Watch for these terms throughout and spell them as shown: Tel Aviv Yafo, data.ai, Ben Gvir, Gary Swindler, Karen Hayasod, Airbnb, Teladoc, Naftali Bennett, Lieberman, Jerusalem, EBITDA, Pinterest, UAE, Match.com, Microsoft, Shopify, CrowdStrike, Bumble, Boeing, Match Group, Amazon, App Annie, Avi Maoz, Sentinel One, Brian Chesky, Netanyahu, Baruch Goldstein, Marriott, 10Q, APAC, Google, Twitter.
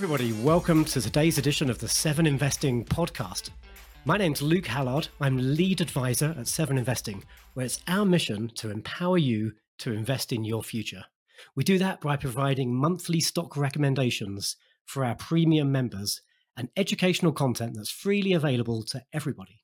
everybody, welcome to today's edition of the 7investing podcast. My name's Luke Hallard. I'm lead advisor at 7investing, where it's our mission to empower you to invest in your future. We do that by providing monthly stock recommendations for our premium members and educational content that's freely available to everybody.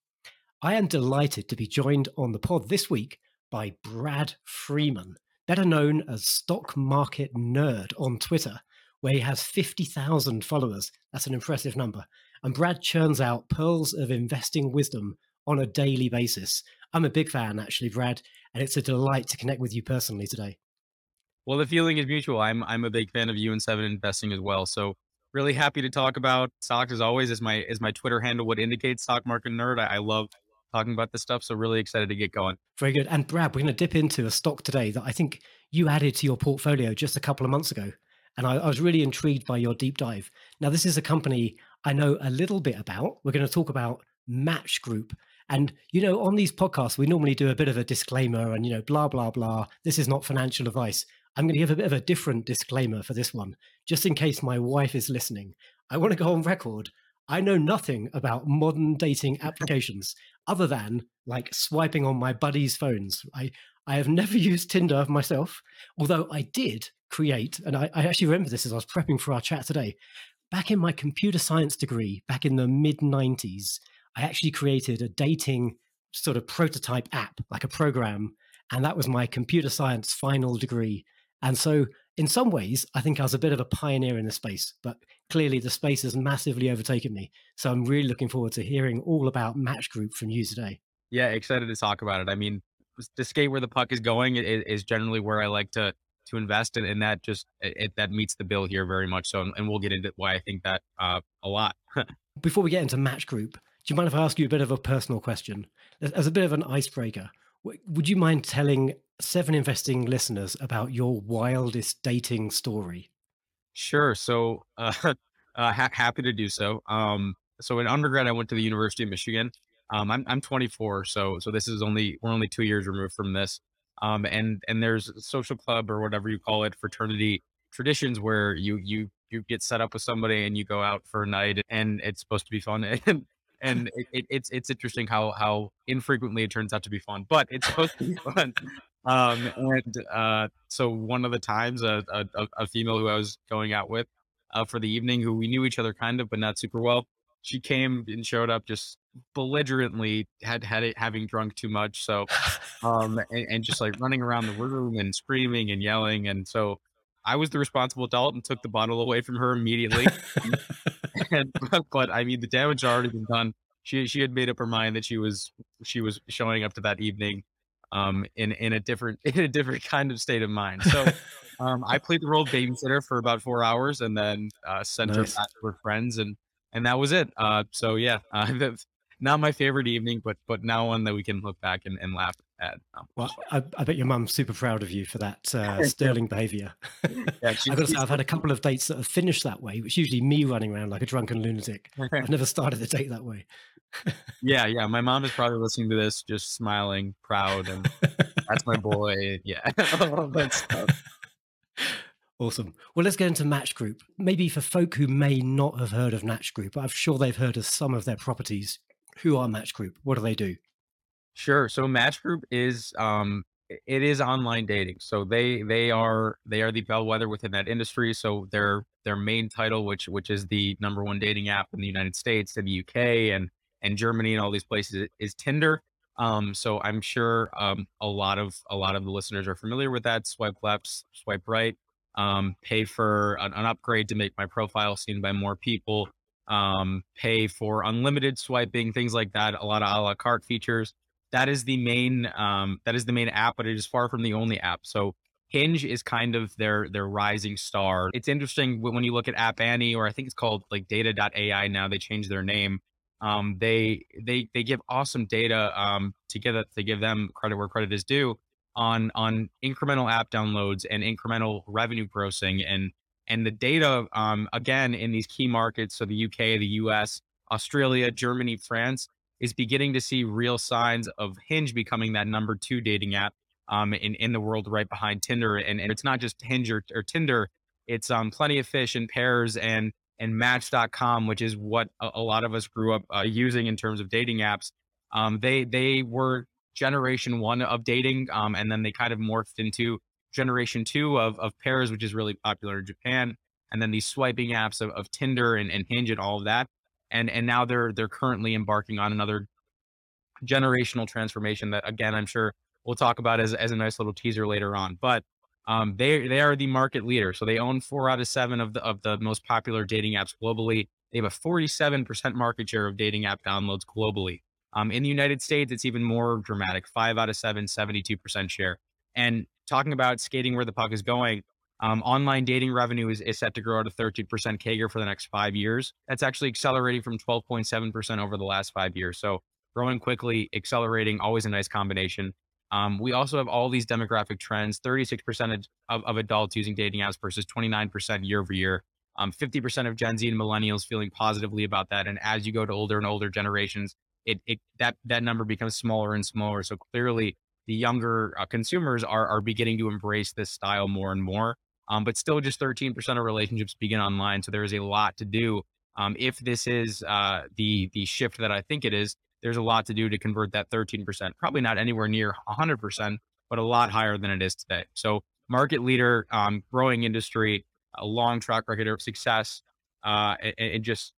I am delighted to be joined on the pod this week by Brad Freeman, better known as Stock Market Nerd on Twitter, where he has 50,000 followers. That's an impressive number. And Brad churns out pearls of investing wisdom on a daily basis. I'm a big fan, actually, Brad, and it's a delight to connect with you personally today. Well, the feeling is mutual. I'm a big fan of you and 7investing as well. So really happy to talk about stocks as always. Is my Twitter handle would indicate, Stock Market Nerd. I love talking about this stuff. So really excited to get going. Very good. And Brad, we're going to dip into a stock today that I think you added to your portfolio just a couple of months ago. And I was really intrigued by your deep dive. Now, this is a company I know a little bit about. We're going to talk about Match Group. And, you know, on these podcasts, we normally do a bit of a disclaimer and, you know, blah, blah, blah. This is not financial advice. I'm going to give a bit of a different disclaimer for this one, just in case my wife is listening. I want to go on record. I know nothing about modern dating applications other than like swiping on my buddies' phones. I have never used Tinder myself, although I did create, and I actually remember this as I was prepping for our chat today, back in my computer science degree, back in the mid-90s, I actually created a dating sort of prototype app, like a program, and that was my computer science final degree. And so in some ways, I think I was a bit of a pioneer in the space, but clearly the space has massively overtaken me. So I'm really looking forward to hearing all about Match Group from you today. Yeah, excited to talk about it. I mean, to skate where the puck is going is generally where I like to invest in, and that just that meets the bill here very much. So, and we'll get into why I think that a lot. Before we get into Match Group, do you mind if I ask you a bit of a personal question? As a bit of an icebreaker, would you mind telling 7investing listeners about your wildest dating story? Sure. So happy to do so. So in undergrad, I went to the University of Michigan. I'm 24, so this is we're only 2 years removed from this. And there's a social club or whatever you call it, fraternity traditions where you get set up with somebody and you go out for a night, and it's supposed to be fun. And it's interesting how infrequently it turns out to be fun, but it's supposed to be fun. So one of the times, a female who I was going out with for the evening, who we knew each other kind of, but not super well, she came and showed up just belligerently, having drunk too much. So, and just like running around the room and screaming and yelling. And so I was the responsible adult and took the bottle away from her immediately. But I mean, the damage had already been done. She had made up her mind that she was showing up to that evening, in a different kind of state of mind. So, I played the role of babysitter for about 4 hours and then, sent her back to her friends, and that was it. So yeah, not my favorite evening, but now one that we can look back and laugh at. Well, I bet your mum's super proud of you for that sterling behavior. Yeah, I've got to say, I've had a couple of dates that have finished that way, which is usually me running around like a drunken lunatic. I've never started the date that way. Yeah. My mom is probably listening to this, just smiling, proud, and that's my boy. Yeah, all that stuff. Awesome. Well, let's get into Match Group. Maybe for folk who may not have heard of Match Group, I'm sure they've heard of some of their properties. Who are Match Group? What do they do? Sure. So Match Group is, it is online dating. So they are the bellwether within that industry. So their main title, which is the #1 dating app in the United States and the UK and Germany and all these places, is Tinder. So I'm sure, a lot of the listeners are familiar with that. Swipe left, swipe right. Pay for an upgrade to make my profile seen by more people, pay for unlimited swiping, things like that. A lot of a la carte features. That is the main app, but it is far from the only app. So Hinge is kind of their rising star. It's interesting when you look at App Annie, or I think it's called like data.ai now, they changed their name. They give awesome data, to give them credit where credit is due, on incremental app downloads and incremental revenue grossing, and the data, again, in these key markets. So the UK, the US, Australia, Germany, France, is beginning to see real signs of Hinge becoming that #2 dating app, in the world, right behind Tinder. And it's not just Hinge or Tinder, it's, Plenty of Fish and Pairs and and Match.com, which is what a lot of us grew up using in terms of dating apps. They were generation one of dating, and then they kind of morphed into generation two of Pairs, which is really popular in Japan, and then these swiping apps of Tinder and Hinge and all of that. And now they're currently embarking on another generational transformation that, again, I'm sure we'll talk about as a nice little teaser later on. But they are the market leader. So they own 4 out of 7 of the most popular dating apps globally. They have a 47% market share of dating app downloads globally. In the United States, it's even more dramatic. 5 out of 7, 72% share. And talking about skating where the puck is going, online dating revenue is set to grow at a 13% CAGR for the next 5 years. That's actually accelerating from 12.7% over the last 5 years. So growing quickly, accelerating, always a nice combination. We also have all these demographic trends, 36% of adults using dating apps versus 29% year over year, 50% of Gen Z and millennials feeling positively about that. And as you go to older and older generations, that number becomes smaller and smaller. So clearly the younger consumers are beginning to embrace this style more and more, but still just 13% of relationships begin online. So there is a lot to do. If this is the shift that I think it is, there's a lot to do to convert that 13%, probably not anywhere near 100%, but a lot higher than it is today. So market leader, growing industry, a long track record of success. It just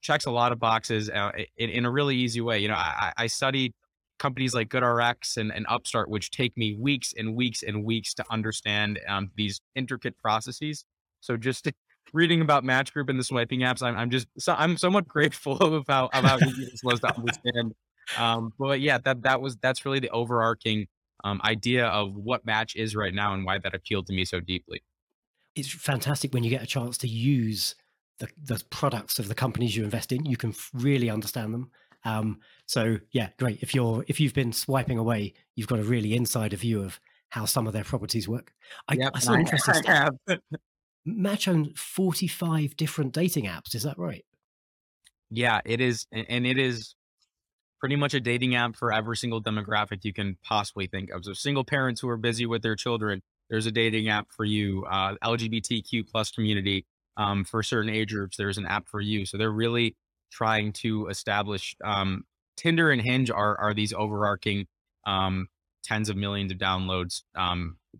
checks a lot of boxes in a really easy way. You know, I study companies like GoodRx and Upstart, which take me weeks and weeks and weeks to understand these intricate processes. So just reading about Match Group and the swiping apps, I'm somewhat grateful of how easy this was to understand. But yeah, that's really the overarching idea of what Match is right now and why that appealed to me so deeply. It's fantastic when you get a chance to use the products of the companies you invest in. You can really understand them. So yeah, great. If you've been swiping away, you've got a really insider view of how some of their properties work. I saw interesting stuff. Match owns 45 different dating apps. Is that right? Yeah, it is. And it is pretty much a dating app for every single demographic you can possibly think of. So single parents who are busy with their children, there's a dating app for you. LGBTQ plus community, for certain age groups, there's an app for you. So they're really trying to establish, Tinder and Hinge are these overarching, tens of millions of downloads,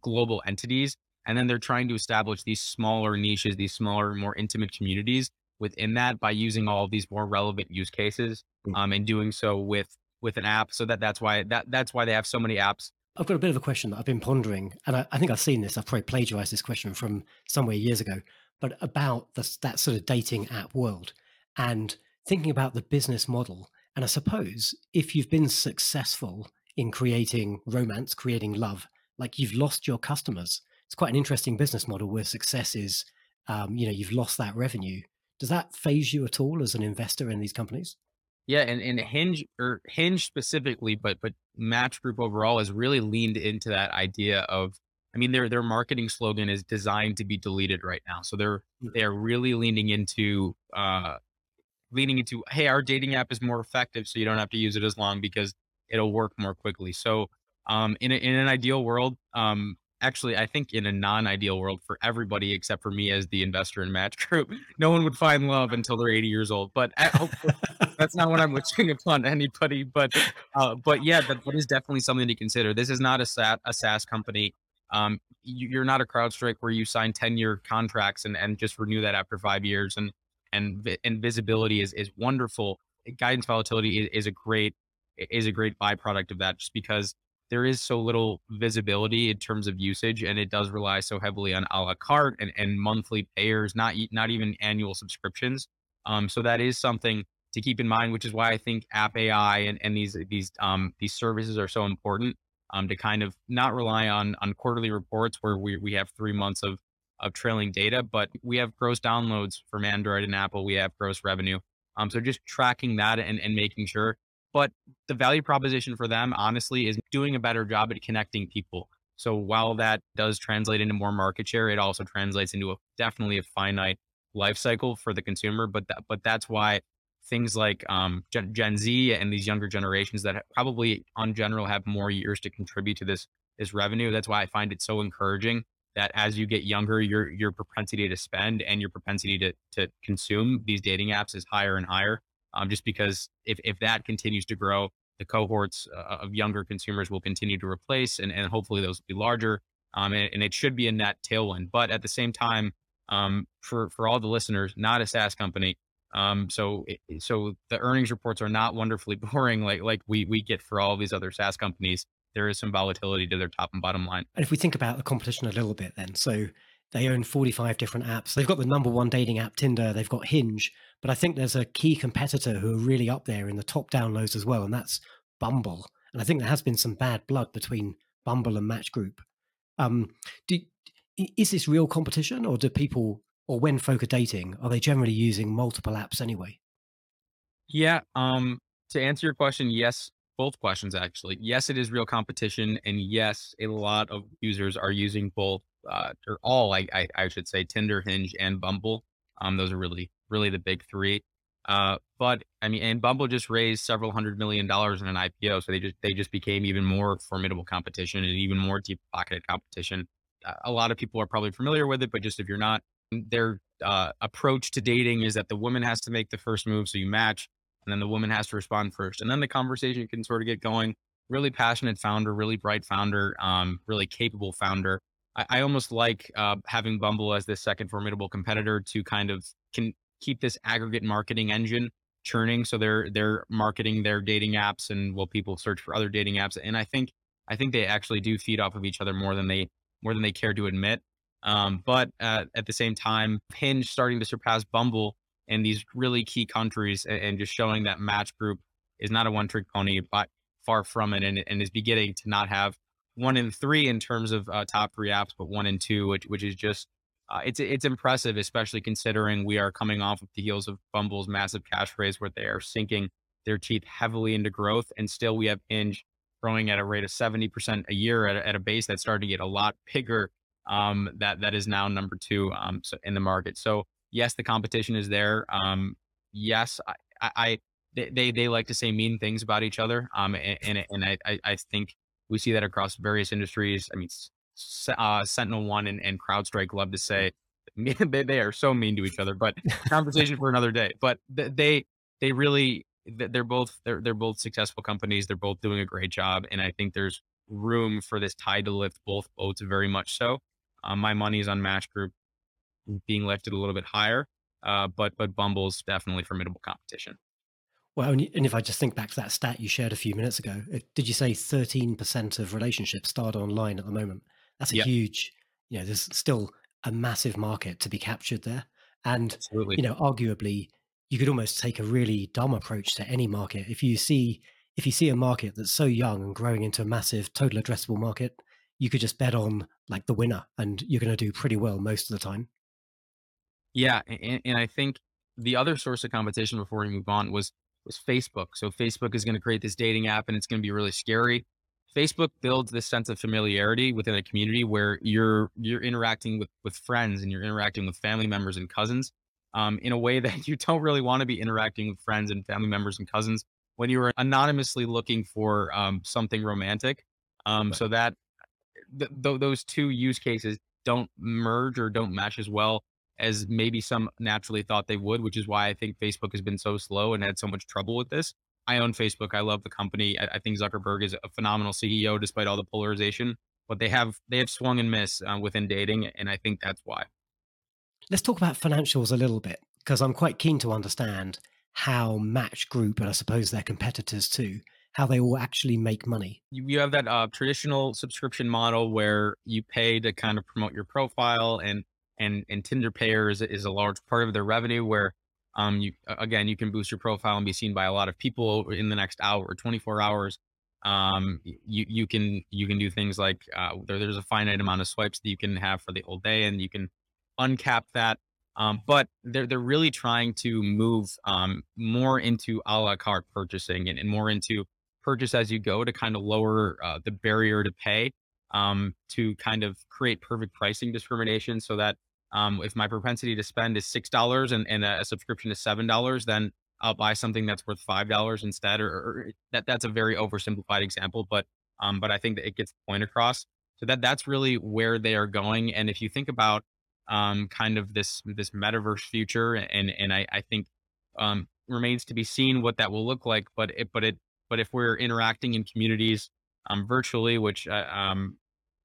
global entities. And then they're trying to establish these smaller niches, these smaller, more intimate communities within that by using all of these more relevant use cases, and doing so with an app. So that's why they have so many apps. I've got a bit of a question that I've been pondering, and I think I've seen this. I've probably plagiarized this question from somewhere years ago, but about that sort of dating app world and thinking about the business model. And I suppose if you've been successful in creating romance, creating love, like you've lost your customers, it's quite an interesting business model where success is, you've lost that revenue. Does that phase you at all as an investor in these companies? Yeah. And Hinge specifically, but Match Group overall has really leaned into that idea of, I mean, their marketing slogan is designed to be deleted right now. So they're really leaning into, hey, our dating app is more effective, so you don't have to use it as long because it'll work more quickly. So in an ideal world, actually, I think in a non-ideal world for everybody, except for me as the investor in Match Group, no one would find love until they're 80 years old. But that's not what I'm wishing upon anybody. But yeah, that is definitely something to consider. This is not a SaaS company. You're not a CrowdStrike where you sign 10-year contracts and just renew that after 5 years. And visibility is wonderful. Guidance volatility is a great byproduct of that, just because there is so little visibility in terms of usage, and it does rely so heavily on a la carte and monthly payers, not even annual subscriptions. So that is something to keep in mind, which is why I think App AI and these services are so important, to kind of not rely on quarterly reports where we have 3 months of trailing data, but we have gross downloads from Android and Apple. We have gross revenue. So just tracking that and making sure. But the value proposition for them, honestly, is doing a better job at connecting people. So while that does translate into more market share, it also translates into definitely a finite life cycle for the consumer. But that's why things like Gen Z and these younger generations that probably on general have more years to contribute to this revenue. That's why I find it so encouraging that as you get younger, your propensity to spend and your propensity to consume these dating apps is higher and higher. Just because if that continues to grow, the cohorts of younger consumers will continue to replace, and hopefully those will be larger. And it should be a net tailwind. But at the same time, for all the listeners, not a SaaS company. So the earnings reports are not wonderfully boring like we get for all these other SaaS companies. There is some volatility to their top and bottom line. And if we think about the competition a little bit then, so they own 45 different apps. They've got the number one dating app, Tinder, they've got Hinge, but I think there's a key competitor who are really up there in the top downloads as well, and that's Bumble. And I think there has been some bad blood between Bumble and Match Group. Is this real competition, or do people, or when folk are dating, are they generally using multiple apps anyway? Yeah, to answer your question, yes. Both questions, actually. Yes, it is real competition. And yes, a lot of users are using both, or all, I should say, Tinder, Hinge, and Bumble. Those are really, really the big three. But I mean, and Bumble just raised several $100 million in an IPO. So they just became even more formidable competition and even more deep pocketed competition. A lot of people are probably familiar with it, but just if you're not, their approach to dating is that the woman has to make the first move. So you match. And then the woman has to respond first. And then the conversation can sort of get going. Really passionate founder, really bright founder, really capable founder. I almost like having Bumble as this second formidable competitor to kind of can keep this aggregate marketing engine churning. So they're marketing their dating apps, and well, people search for other dating apps. And I think they actually do feed off of each other more than they care to admit. But at the same time, Hinge starting to surpass Bumble in these really key countries, and just showing that Match Group is not a one-trick pony, but far from it, and is beginning to not have 1 in 3 in terms of top three apps, but 1 in 2, which is just it's impressive, especially considering we are coming off of the heels of Bumble's massive cash raise, where they are sinking their teeth heavily into growth, and still we have Hinge growing at a rate of 70% a year at a base that's starting to get a lot bigger. That is now number 2 in the market. So. Yes, the competition is there. Yes, they like to say mean things about each other. And I think we see that across various industries. I mean, Sentinel One and CrowdStrike love to say they are so mean to each other. But conversation for another day. But they really they're both successful companies. They're both doing a great job, and I think there's room for this tide to lift both boats very much so. My money is on Match Group being lifted a little bit higher, but Bumble's definitely formidable competition. Well, and if I just think back to that stat you shared a few minutes ago, did you say 13% of relationships start online at the moment? That's a huge, there's still a massive market to be captured there. And, absolutely. Arguably you could almost take a really dumb approach to any market. If you see a market that's so young and growing into a massive total addressable market, you could just bet on like the winner and you're going to do pretty well most of the time. Yeah. And I think the other source of competition before we move on was Facebook. So Facebook is going to create this dating app and it's going to be really scary. Facebook builds this sense of familiarity within a community where you're interacting with friends and you're interacting with family members and cousins in a way that you don't really want to be interacting with friends and family members and cousins when you are anonymously looking for something romantic. So that those two use cases don't merge or don't mesh as well as maybe some naturally thought they would, which is why I think Facebook has been so slow and had so much trouble with this. I own Facebook. I love the company. I think Zuckerberg is a phenomenal CEO despite all the polarization, but they have swung and missed within dating. And I think that's why. Let's talk about financials a little bit, because I'm quite keen to understand how Match Group, and I suppose their competitors too, how they all actually make money. You have that traditional subscription model where you pay to kind of promote your profile, and Tinder Pairs is a large part of their revenue where, you can boost your profile and be seen by a lot of people in the next hour or 24 hours. You can do things like, there's a finite amount of swipes that you can have for the whole day and you can uncap that. But they're really trying to move, more into a la carte purchasing and more into purchase as you go to kind of lower, the barrier to pay, to kind of create perfect pricing discrimination so that, if my propensity to spend is $6 and a subscription is $7, then I'll buy something that's worth $5 instead, or that's a very oversimplified example, but I think that it gets the point across. So that's really where they are going. And if you think about kind of this metaverse future, and I think remains to be seen what that will look like. But if we're interacting in communities virtually, which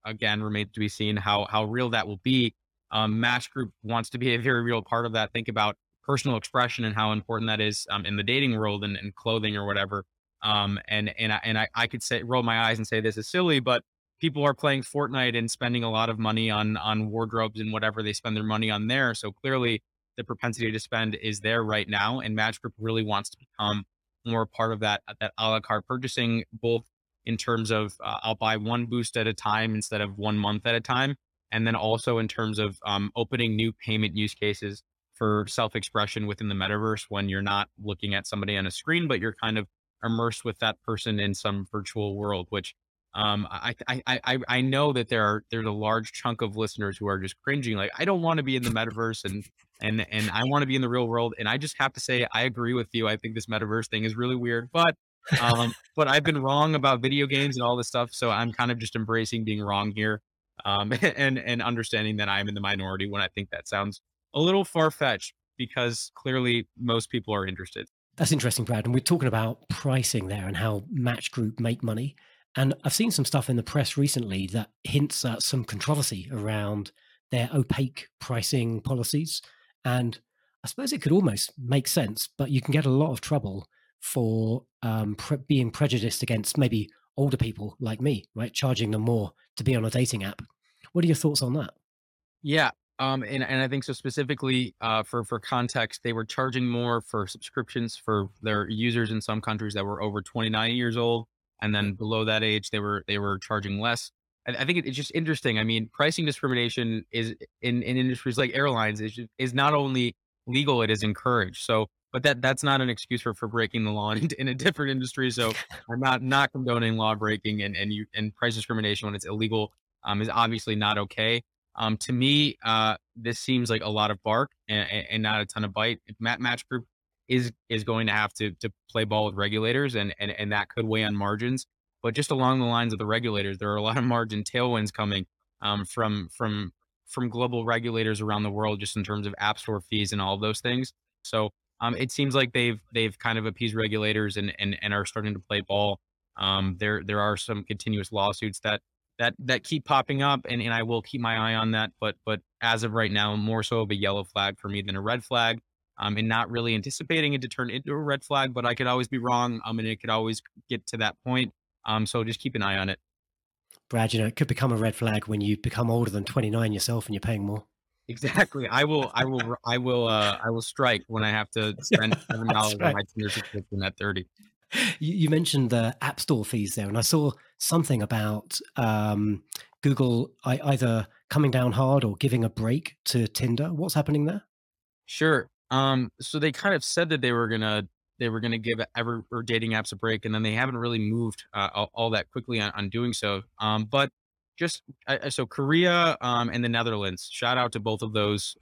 again remains to be seen how real that will be. Match Group wants to be a very real part of that. Think about personal expression and how important that is in the dating world and clothing or whatever. I could say, roll my eyes and say this is silly, but people are playing Fortnite and spending a lot of money on wardrobes and whatever they spend their money on there. So clearly the propensity to spend is there right now. And Match Group really wants to become more part of that a la carte purchasing, both in terms of I'll buy one boost at a time instead of 1 month at a time. And then also in terms of opening new payment use cases for self-expression within the metaverse, when you're not looking at somebody on a screen, but you're kind of immersed with that person in some virtual world, which I know that there's a large chunk of listeners who are just cringing. Like, I don't want to be in the metaverse and I want to be in the real world. And I just have to say, I agree with you. I think this metaverse thing is really weird, but I've been wrong about video games and all this stuff. So I'm kind of just embracing being wrong here. And understanding that I'm in the minority when I think that sounds a little far-fetched, because clearly most people are interested. That's interesting, Brad. And we're talking about pricing there and how Match Group make money. And I've seen some stuff in the press recently that hints at some controversy around their opaque pricing policies. And I suppose it could almost make sense, but you can get a lot of trouble for being prejudiced against maybe older people like me, right? Charging them more to be on a dating app. What are your thoughts on that? Yeah. And I think so specifically for context, they were charging more for subscriptions for their users in some countries that were over 29 years old. And then below that age, they were charging less. I think it's just interesting. I mean, pricing discrimination is in industries like airlines is not only legal, it is encouraged. So, but that's not an excuse for breaking the law in a different industry. So I'm not condoning law breaking and price discrimination when it's illegal is obviously not okay. To me, this seems like a lot of bark and not a ton of bite. Match Group is going to have to play ball with regulators and that could weigh on margins. But just along the lines of the regulators, there are a lot of margin tailwinds coming from global regulators around the world, just in terms of app store fees and all those things. So it seems like they've kind of appeased regulators and are starting to play ball. There are some continuous lawsuits that keep popping up, and I will keep my eye on that. But as of right now, more so of a yellow flag for me than a red flag, and not really anticipating it to turn into a red flag. But I could always be wrong. And it could always get to that point. So just keep an eye on it. Brad, it could become a red flag when you become older than 29 yourself and you're paying more. Exactly. I will strike when I have to spend $7 on my Tinder subscription at 30. You mentioned the app store fees there, and I saw something about Google either coming down hard or giving a break to Tinder. What's happening there? Sure. So they kind of said that they were gonna give dating apps a break, and then they haven't really moved all that quickly on doing so. But just so Korea and the Netherlands, shout out to both of those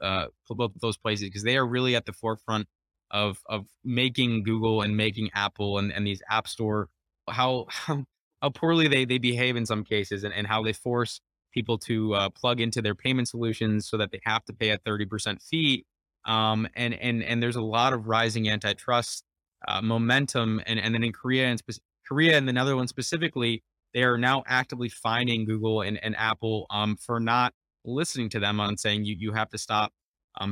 places, because they are really at the forefront of making Google and making Apple and these app store, how poorly they behave in some cases, and how they force people to plug into their payment solutions so that they have to pay a 30% fee. And there's a lot of rising antitrust momentum. And then in Korea and the Netherlands specifically, they are now actively fining Google and Apple for not listening to them on saying you have to stop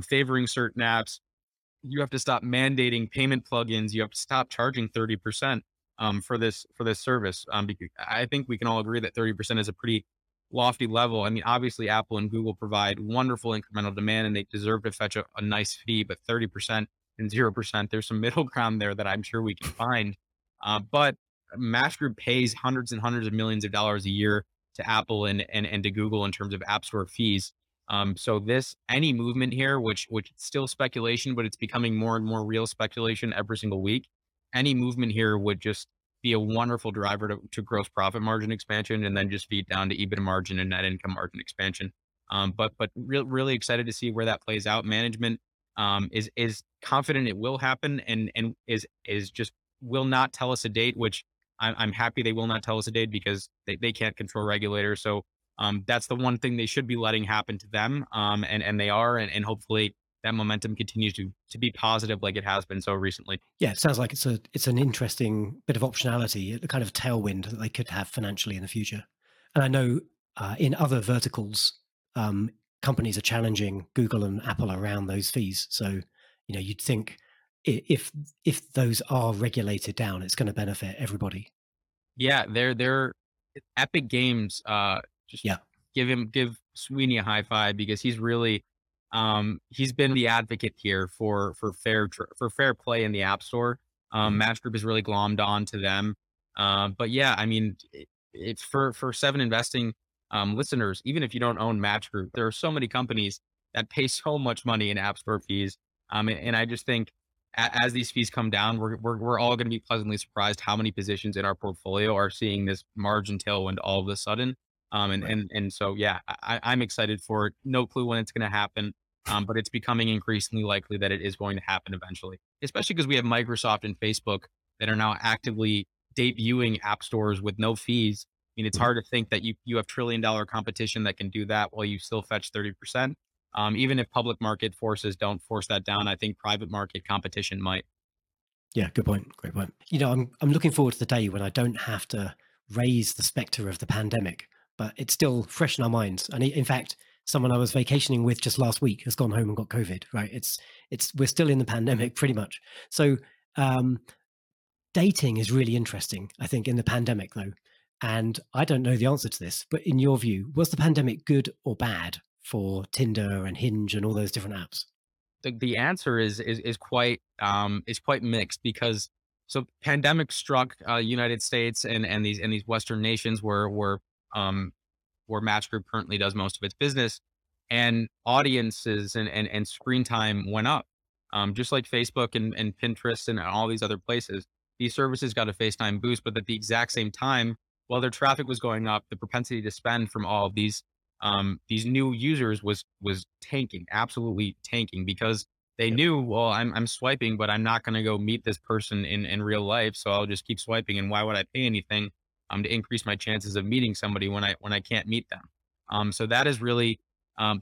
favoring certain apps. You have to stop mandating payment plugins. You have to stop charging 30% for this service. Because I think we can all agree that 30% is a pretty lofty level. I mean, obviously Apple and Google provide wonderful incremental demand and they deserve to fetch a nice fee, but 30% and 0%, there's some middle ground there that I'm sure we can find. But Match Group pays hundreds and hundreds of millions of dollars a year to Apple and to Google in terms of app store fees. So any movement here, which it's still speculation, but it's becoming more and more real speculation every single week. Any movement here would just be a wonderful driver to gross profit margin expansion, and then just feed down to EBITDA margin and net income margin expansion. But really excited to see where that plays out. Management is confident it will happen, and is just will not tell us a date, which I'm happy they will not tell us a date, because they can't control regulators. So That's the one thing they should be letting happen to them. And they are, and hopefully that momentum continues to be positive like it has been so recently. Yeah, it sounds like it's an interesting bit of optionality, a kind of tailwind that they could have financially in the future. And I know in other verticals, companies are challenging Google and Apple around those fees. So, you know, you'd think if those are regulated down, it's going to benefit everybody. Yeah, they're Epic Games. Give Sweeney a high five, because he's really he's been the advocate here for fair play in the App Store. Match Group is really glommed on to them. But yeah, I mean, it's for 7investing listeners, even if you don't own Match Group, there are so many companies that pay so much money in App Store fees. And I just think as these fees come down, we're all going to be pleasantly surprised how many positions in our portfolio are seeing this margin tailwind all of a sudden. And so, yeah, I'm excited for it. No clue when it's going to happen, but it's becoming increasingly likely that it is going to happen eventually, especially because we have Microsoft and Facebook that are now actively debuting app stores with no fees. I mean, it's hard to think that you have $1 trillion competition that can do that while you still fetch 30%. Even if public market forces don't force that down, I think private market competition might. Yeah, good point. Great point. You know, I'm looking forward to the day when I don't have to raise the specter of the pandemic, but it's still fresh in our minds. And in fact, someone I was vacationing with just last week has gone home and got COVID, right? We're still in the pandemic pretty much. So dating is really interesting, I think, in the pandemic though. And I don't know the answer to this, but in your view, was the pandemic good or bad for Tinder and Hinge and all those different apps? The answer is quite mixed, because so pandemic struck United States and these Western nations where Match Group currently does most of its business, and audiences and screen time went up. Just like Facebook and Pinterest and all these other places, these services got a FaceTime boost, but at the exact same time, while their traffic was going up, the propensity to spend from all of these new users was tanking, absolutely tanking, because they knew, well, I'm swiping, but I'm not going to go meet this person in real life. So I'll just keep swiping. And why would I pay anything to increase my chances of meeting somebody when I can't meet them? So that has really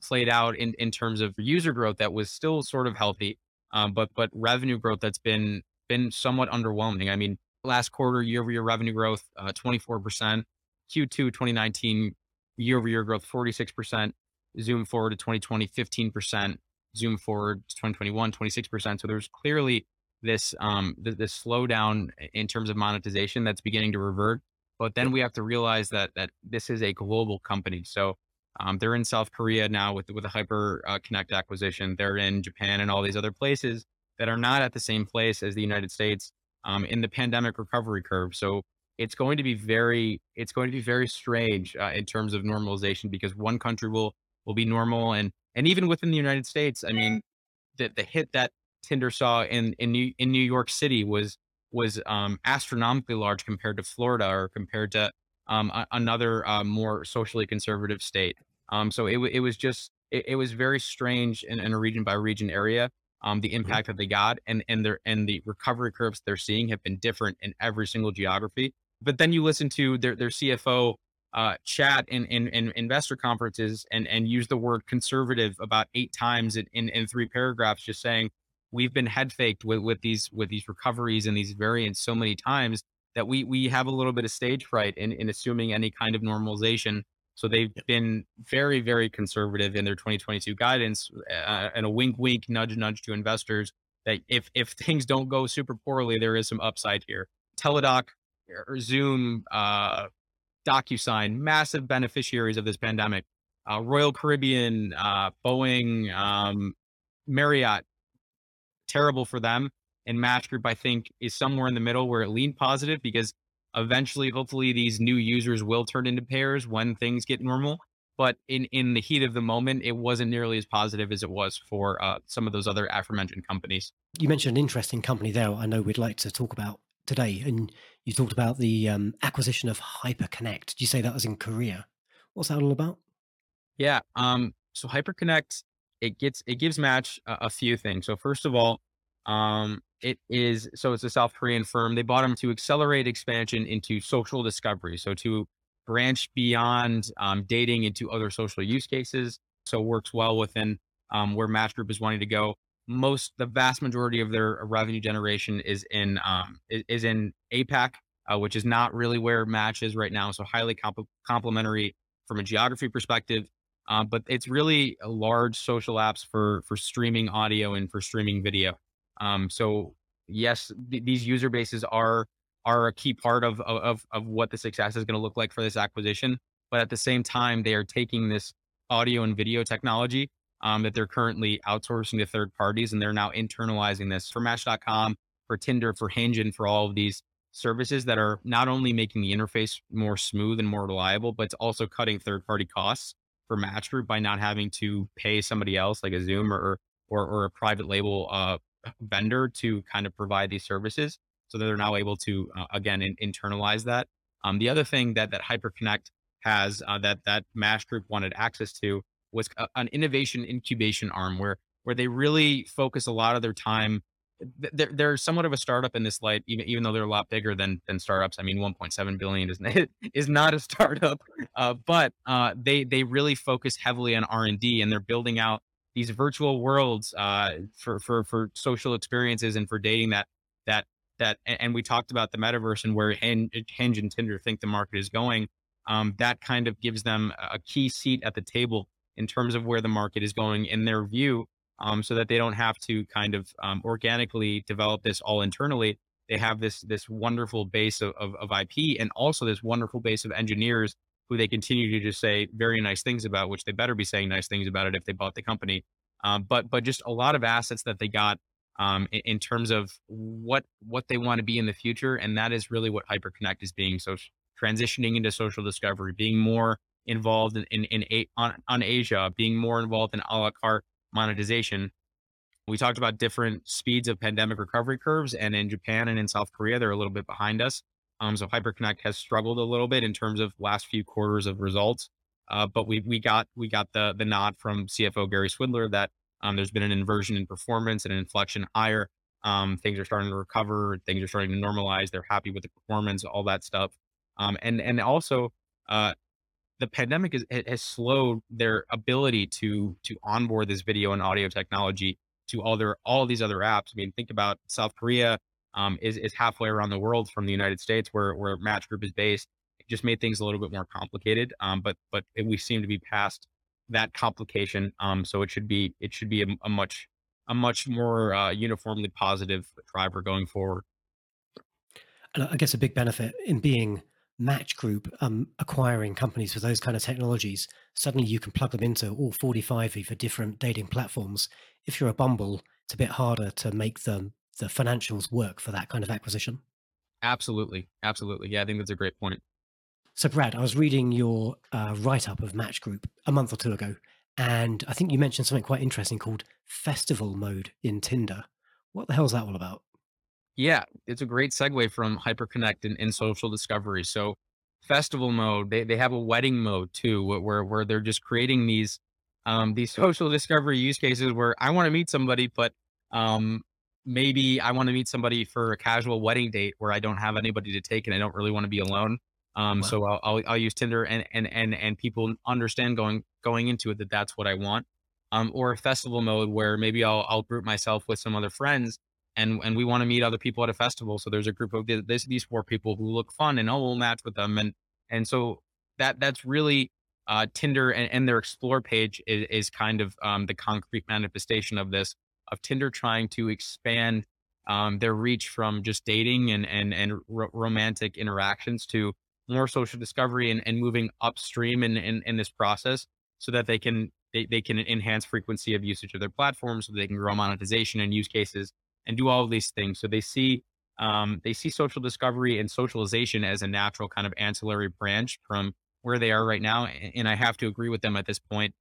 played out in terms of user growth that was still sort of healthy, but revenue growth that's been somewhat underwhelming. I mean, last quarter year-over-year revenue growth 24%, Q2 2019 year-over-year growth 46%, zoom forward to 2020 15%, zoom forward to 2021 26%. So there's clearly this this slowdown in terms of monetization that's beginning to revert. But then we have to realize that this is a global company. So they're in South Korea now with a Hyperconnect acquisition. They're in Japan and all these other places that are not at the same place as the United States in the pandemic recovery curve. So it's going to be very strange in terms of normalization, because one country will be normal. And even within the United States, I mean, the hit that Tinder saw in New York City was astronomically large compared to Florida or compared to another more socially conservative state. So it was very strange in a region by region area. The impact that they got and the recovery curves they're seeing have been different in every single geography. But then you listen to their CFO chat in investor conferences and use the word conservative about 8 times in 3 paragraphs, just saying, we've been head faked with these recoveries and these variants so many times that we have a little bit of stage fright in assuming any kind of normalization. So they've been very, very conservative in their 2022 guidance, and a wink, wink, nudge, nudge to investors that if things don't go super poorly, there is some upside here. Teladoc, Zoom, DocuSign, massive beneficiaries of this pandemic. Royal Caribbean, Boeing, Marriott, terrible for them. And Match Group, I think, is somewhere in the middle where it leaned positive, because eventually, hopefully, these new users will turn into pairs when things get normal. But in the heat of the moment, it wasn't nearly as positive as it was for some of those other aforementioned companies. You mentioned an interesting company there I know we'd like to talk about today. And you talked about the acquisition of Hyperconnect. Did you say that was in Korea? What's that all about? Yeah. So Hyperconnect, it gives Match a few things. So first of all, it's a South Korean firm. They bought them to accelerate expansion into social discovery. So to branch beyond dating into other social use cases. So works well within where Match Group is wanting to go. The vast majority of their revenue generation is in APAC, which is not really where Match is right now. So highly complementary from a geography perspective, but it's really a large social apps for streaming audio and for streaming video. So yes, these user bases are a key part of what the success is going to look like for this acquisition. But at the same time, they are taking this audio and video technology that they're currently outsourcing to third parties, and they're now internalizing this for Match.com, for Tinder, for Hinge, and for all of these services that are not only making the interface more smooth and more reliable, but it's also cutting third-party costs for Match Group by not having to pay somebody else like a Zoom or a private label vendor to kind of provide these services. So they're now able to, again, internalize that. The other thing that Hyperconnect has that Match Group wanted access to was an innovation incubation arm where they really focus a lot of their time. They're somewhat of a startup in this light, even though they're a lot bigger than startups. I mean, 1.7 billion is not a startup, but they really focus heavily on R&D, and they're building out these virtual worlds for social experiences and for dating that, and we talked about the metaverse and where Hinge and Tinder think the market is going. That kind of gives them a key seat at the table in terms of where the market is going in their view, so that they don't have to kind of organically develop this all internally. They have this wonderful base of IP, and also this wonderful base of engineers who they continue to just say very nice things about, which they better be saying nice things about it if they bought the company. But just a lot of assets that they got in terms of what they want to be in the future. And that is really what Hyperconnect is being. So transitioning into social discovery, being more involved on Asia, being more involved in a la carte monetization. We talked about different speeds of pandemic recovery curves, and in Japan and in South Korea, they're a little bit behind us. So Hyperconnect has struggled a little bit in terms of last few quarters of results. But we got the nod from CFO Gary Swindler that there's been an inversion in performance and an inflection higher. Things are starting to recover. Things are starting to normalize. They're happy with the performance, all that stuff. And also the pandemic has slowed their ability to onboard this video and audio technology to all these other apps. I mean, think about South Korea is halfway around the world from the United States, where Match Group is based. It just made things a little bit more complicated. But we seem to be past that complication. So it should be a much more uniformly positive driver going forward. And I guess a big benefit in being Match Group acquiring companies with those kind of technologies, suddenly you can plug them into all 45 of the different dating platforms. If you're a Bumble, it's a bit harder to make the financials work for that kind of acquisition. Absolutely. Yeah, I think that's a great point. So Brad, I was reading your write-up of Match Group a month or two ago, and I think you mentioned something quite interesting called festival mode in Tinder. What the hell is that all about? Yeah, it's a great segue from Hyperconnect and social discovery. So festival mode, they have a wedding mode too, where they're just creating these social discovery use cases where I want to meet somebody, but maybe I want to meet somebody for a casual wedding date where I don't have anybody to take and I don't really want to be alone. Wow. So I'll use Tinder and people understand going into it that's what I want. Or a festival mode where maybe I'll group myself with some other friends. And we want to meet other people at a festival. So there's a group of these four people who look fun, and we'll match with them. And so that's really Tinder and their explore page is kind of the concrete manifestation of this, of Tinder trying to expand their reach from just dating and romantic interactions to more social discovery and moving upstream in this process so that they can enhance frequency of usage of their platform, so they can grow monetization and use cases and do all of these things. So they see social discovery and socialization as a natural kind of ancillary branch from where they are right now. And I have to agree with them at this point,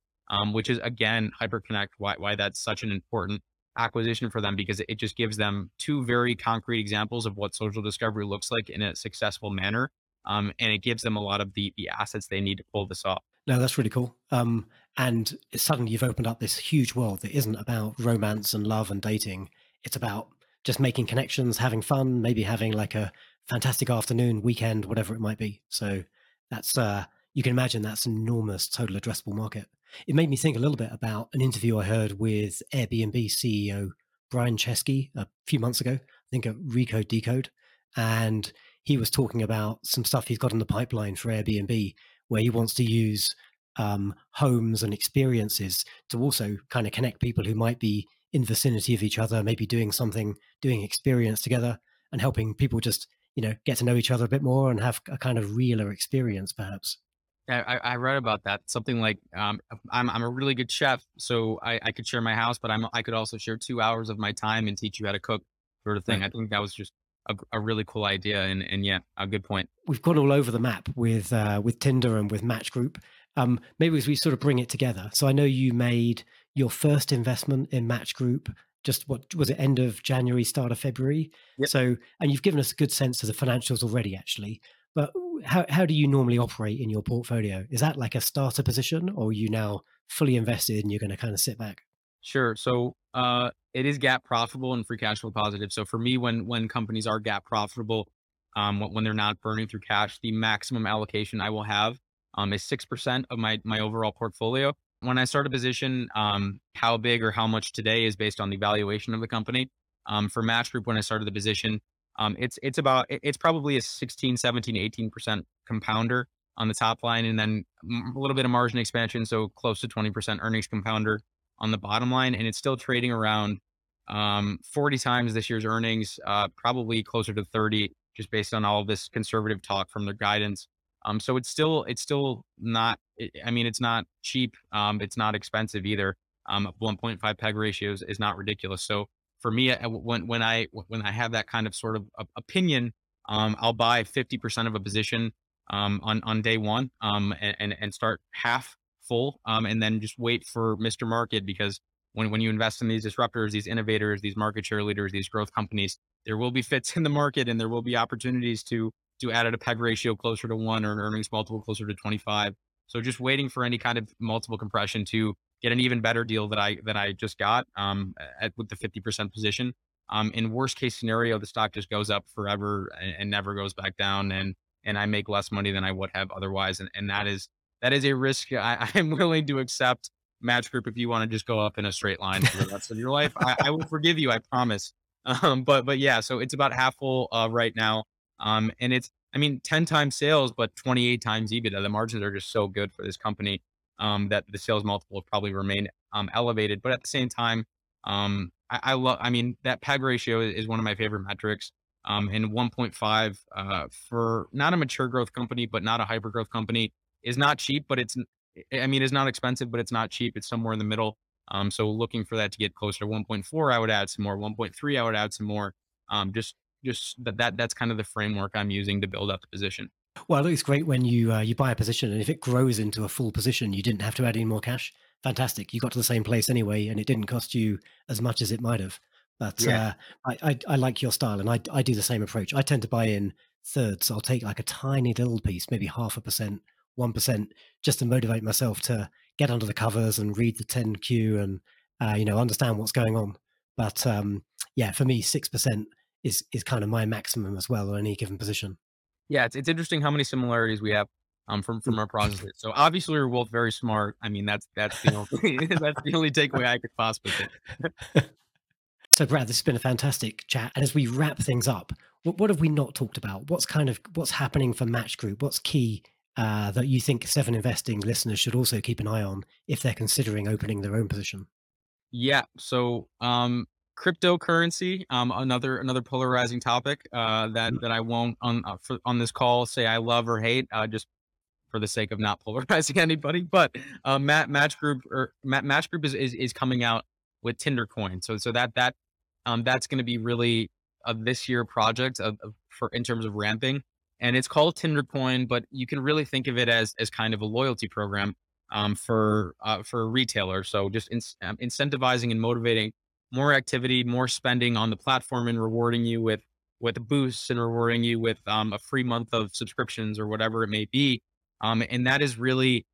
which is again, Hyperconnect, why that's such an important acquisition for them, because it just gives them two very concrete examples of what social discovery looks like in a successful manner. And it gives them a lot of the assets they need to pull this off. No, that's really cool. And suddenly you've opened up this huge world that isn't about romance and love and dating. It's about just making connections, having fun, maybe having like a fantastic afternoon, weekend, whatever it might be. So That's you can imagine that's an enormous total addressable market. It made me think a little bit about an interview I heard with Airbnb CEO Brian Chesky a few months ago, I think at Recode Decode. And he was talking about some stuff he's got in the pipeline for Airbnb, where he wants to use homes and experiences to also kind of connect people who might be in vicinity of each other, maybe doing something, doing experience together, and helping people just, you know, get to know each other a bit more and have a kind of realer experience, perhaps. I read about that. Something like, I'm a really good chef, so I could share my house, but I could also share 2 hours of my time and teach you how to cook, sort of thing. Right. I think that was just a really cool idea, and yeah, a good point. We've gone all over the map with Tinder and with Match Group. Maybe as we sort of bring it together. So I know you made your first investment in Match Group, just what was it, end of January, start of February? Yep. So, and you've given us a good sense of the financials already, actually. But how do you normally operate in your portfolio? Is that like a starter position, or are you now fully invested and you're going to kind of sit back? Sure. So it is GAAP profitable and free cash flow positive. So for me, when companies are GAAP profitable, when they're not burning through cash, the maximum allocation I will have is 6% of my overall portfolio. When I start a position, how big or how much today is based on the valuation of the company. For Match Group, when I started the position, it's probably a 16, 17, 18% compounder on the top line, and then a little bit of margin expansion. So close to 20% earnings compounder on the bottom line. And it's still trading around 40 times this year's earnings, probably closer to 30, just based on all of this conservative talk from their guidance. So it's still not, I mean, it's not cheap. It's not expensive either. 1.5 PEG ratios is not ridiculous. So for me, when I have that kind of sort of opinion, I'll buy 50% of a position, on day one, and start half full, and then just wait for Mr. Market, because when you invest in these disruptors, these innovators, these market share leaders, these growth companies, there will be fits in the market, and there will be opportunities to add at a PEG ratio closer to 1 or an earnings multiple closer to 25. So just waiting for any kind of multiple compression to get an even better deal that I just got, with the 50% position. In worst case scenario, the stock just goes up forever and never goes back down. And I make less money than I would have otherwise. And that is a risk I'm willing to accept. Match Group, if you want to just go up in a straight line for the rest of your life, I will forgive you, I promise. But yeah, so it's about half full right now. And it's, I mean, 10 times sales, but 28 times EBITDA. The margins are just so good for this company, that the sales multiple will probably remain, elevated. But at the same time, I mean, that PEG ratio is one of my favorite metrics, and 1.5, for not a mature growth company, but not a hyper growth company, is not cheap, but it's not expensive, but it's not cheap. It's somewhere in the middle. So looking for that to get closer to 1.4, I would add some more. 1.3, I would add some more, just that's kind of the framework I'm using to build up the position. Well, it's great when you buy a position, and if it grows into a full position, you didn't have to add any more cash. Fantastic. You got to the same place anyway, and it didn't cost you as much as it might have. But yeah. I like your style, and I do the same approach. I tend to buy in thirds. I'll take like a tiny little piece, maybe 0.5%, 1%, just to motivate myself to get under the covers and read the 10Q and, understand what's going on. But for me, 6%. Is kind of my maximum as well on any given position. Yeah, it's interesting how many similarities we have from our processes. So obviously we're both very smart. I mean, that's the only that's the only takeaway I could possibly get. So Brad, this has been a fantastic chat. And as we wrap things up, what have we not talked about? What's happening for Match Group? What's key that you think 7investing listeners should also keep an eye on if they're considering opening their own position? Yeah. So cryptocurrency, another polarizing topic, that I won't on this call say I love or hate, just for the sake of not polarizing anybody. But Match Group is coming out with Tinder coin. So that that's going to be really a this year project for in terms of ramping, and it's called Tinder coin, but you can really think of it as kind of a loyalty program, for a retailer. So just incentivizing and motivating more activity, more spending on the platform, and rewarding you with boosts, and rewarding you with a free month of subscriptions or whatever it may be. And that is really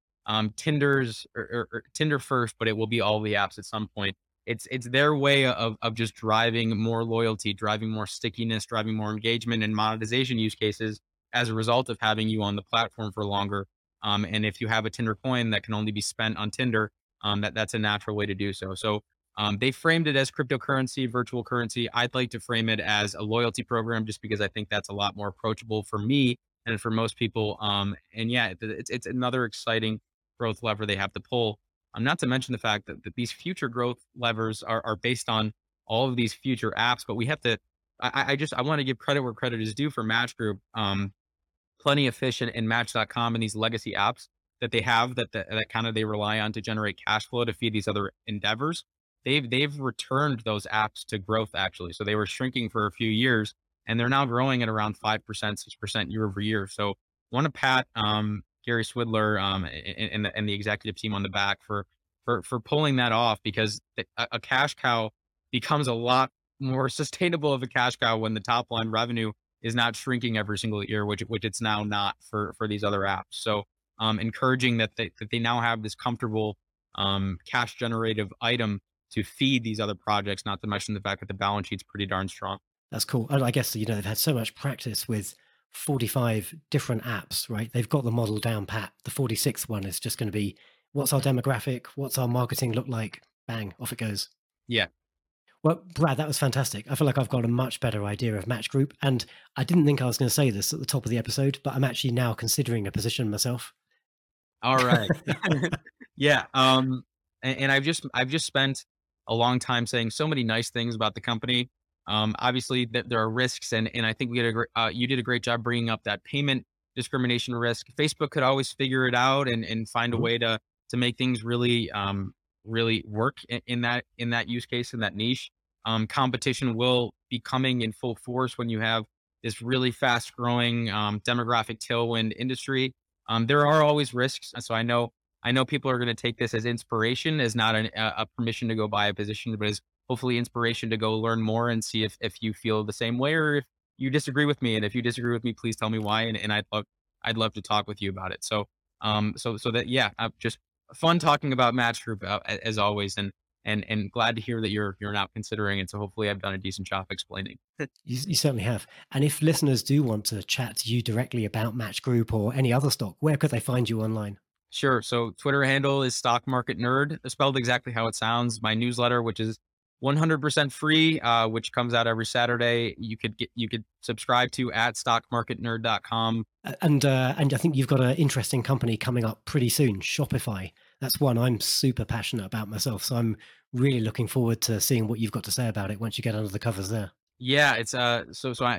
Tinder's or Tinder first, but it will be all the apps at some point. It's their way of just driving more loyalty, driving more stickiness, driving more engagement and monetization use cases as a result of having you on the platform for longer. And if you have a Tinder coin that can only be spent on Tinder, that's a natural way to do so. So they framed it as cryptocurrency, virtual currency. I'd like to frame it as a loyalty program, just because I think that's a lot more approachable for me and for most people. And yeah, it's another exciting growth lever they have to pull. Not to mention the fact that these future growth levers are based on all of these future apps, but we have to, I want to give credit where credit is due for Match Group. Plenty of Fish and Match.com and these legacy apps that they have that kind of they rely on to generate cash flow to feed these other endeavors. They've returned those apps to growth actually. So they were shrinking for a few years and they're now growing at around 5%, 6% year over year. So want to pat Gary Swindler and the executive team on the back for pulling that off, because a cash cow becomes a lot more sustainable of a cash cow when the top line revenue is not shrinking every single year, which it's now not for these other apps. So encouraging that they now have this comfortable cash generative item to feed these other projects, not to mention the fact that the balance sheet's pretty darn strong. That's cool. And I guess, they've had so much practice with 45 different apps, right? They've got the model down pat. The 46th one is just going to be, what's our demographic? What's our marketing look like? Bang, off it goes. Yeah. Well, Brad, that was fantastic. I feel like I've got a much better idea of Match Group. And I didn't think I was going to say this at the top of the episode, but I'm actually now considering a position myself. All right. Yeah. And I've just spent a long time saying so many nice things about the company. Obviously there are risks. And I think you did a great job bringing up that payment discrimination risk. Facebook could always figure it out and find a way to make things really, really work in that use case, in that niche. Competition will be coming in full force when you have this really fast growing, demographic tailwind industry. There are always risks. So I know people are going to take this as inspiration, as not a permission to go buy a position, but as hopefully inspiration to go learn more and see if you feel the same way, or if you disagree with me. And if you disagree with me, please tell me why. And I'd love to talk with you about it. So I've just fun talking about Match Group as always. And glad to hear that you're not considering it. So hopefully I've done a decent job explaining. You certainly have. And if listeners do want to chat to you directly about Match Group or any other stock, where could they find you online? Sure. So Twitter handle is Stock Market Nerd, spelled exactly how it sounds. My newsletter, which is 100% free, which comes out every Saturday, you could subscribe to at stockmarketnerd.com. And I think you've got an interesting company coming up pretty soon, Shopify. That's one I'm super passionate about myself. So I'm really looking forward to seeing what you've got to say about it once you get under the covers there. Yeah, it's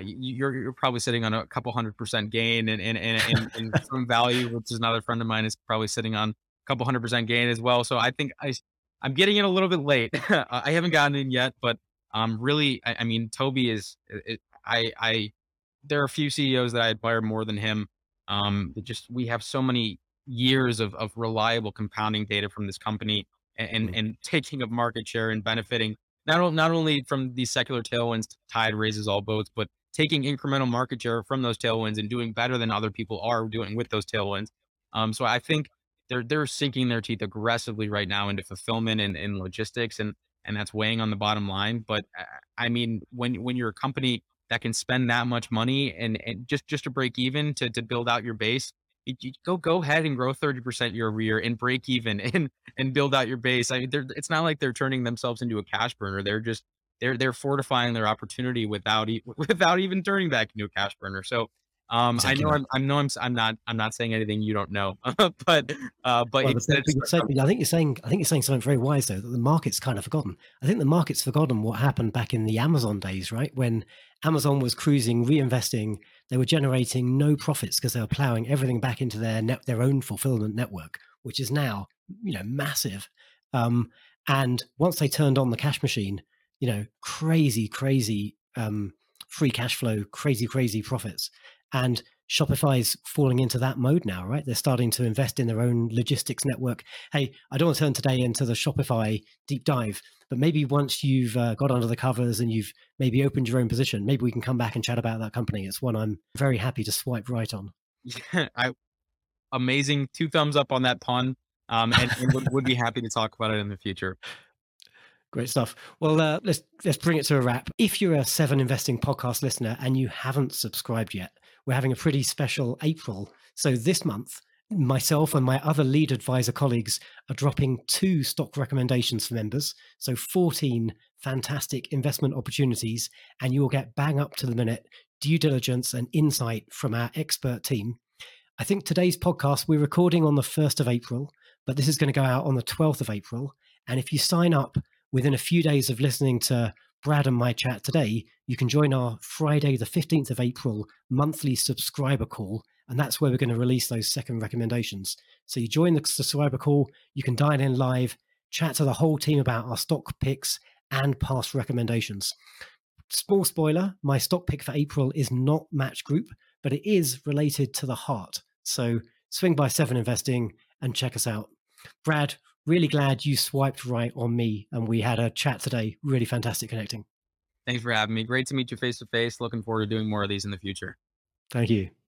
you're probably sitting on a couple 100% gain and some value, which is another friend of mine is probably sitting on a couple 100% gain as well. So I think I'm getting in a little bit late. I haven't gotten in yet, but really, I mean, Toby there are a few CEOs that I admire more than him. We have so many years of reliable compounding data from this company and taking of market share and benefiting. Not only from these secular tailwinds, tide raises all boats, but taking incremental market share from those tailwinds and doing better than other people are doing with those tailwinds. So I think they're sinking their teeth aggressively right now into fulfillment and logistics, and that's weighing on the bottom line. But I mean, when you're a company that can spend that much money and just to break even to build out your base, go ahead and grow 30% year over year and break even and build out your base. I mean, it's not like they're turning themselves into a cash burner. They're fortifying their opportunity without even turning back into a cash burner. So, exactly. I'm not saying anything you don't know, but well, I think you're saying something very wise though, that the market's kind of forgotten. I think the market's forgotten what happened back in the Amazon days, right? When Amazon was cruising, reinvesting, they were generating no profits because they were plowing everything back into their own fulfillment network, which is now, massive. And once they turned on the cash machine, crazy, free cash flow, crazy profits. And Shopify's falling into that mode now, right? They're starting to invest in their own logistics network. Hey, I don't want to turn today into the Shopify deep dive, but maybe once you've got under the covers and you've maybe opened your own position, maybe we can come back and chat about that company. It's one I'm very happy to swipe right on. Yeah, amazing. 2 thumbs up on that pun, and would be happy to talk about it in the future. Great stuff. Well, let's bring it to a wrap. If you're a 7investing podcast listener and you haven't subscribed yet, we're having a pretty special April. So this month, myself and my other lead advisor colleagues are dropping 2 stock recommendations for members. So 14 fantastic investment opportunities, and you will get bang up to the minute due diligence and insight from our expert team. I think today's podcast, we're recording on the 1st of April, but this is going to go out on the 12th of April. And if you sign up within a few days of listening to Brad and my chat today, you can join our Friday, the 15th of April monthly subscriber call. And that's where we're going to release those second recommendations. So you join the subscriber call, you can dial in live, chat to the whole team about our stock picks and past recommendations. Small spoiler, my stock pick for April is not Match Group, but it is related to the heart. So swing by 7investing and check us out. Brad, really glad you swiped right on me and we had a chat today. Really fantastic connecting. Thanks for having me. Great to meet you face to face. Looking forward to doing more of these in the future. Thank you.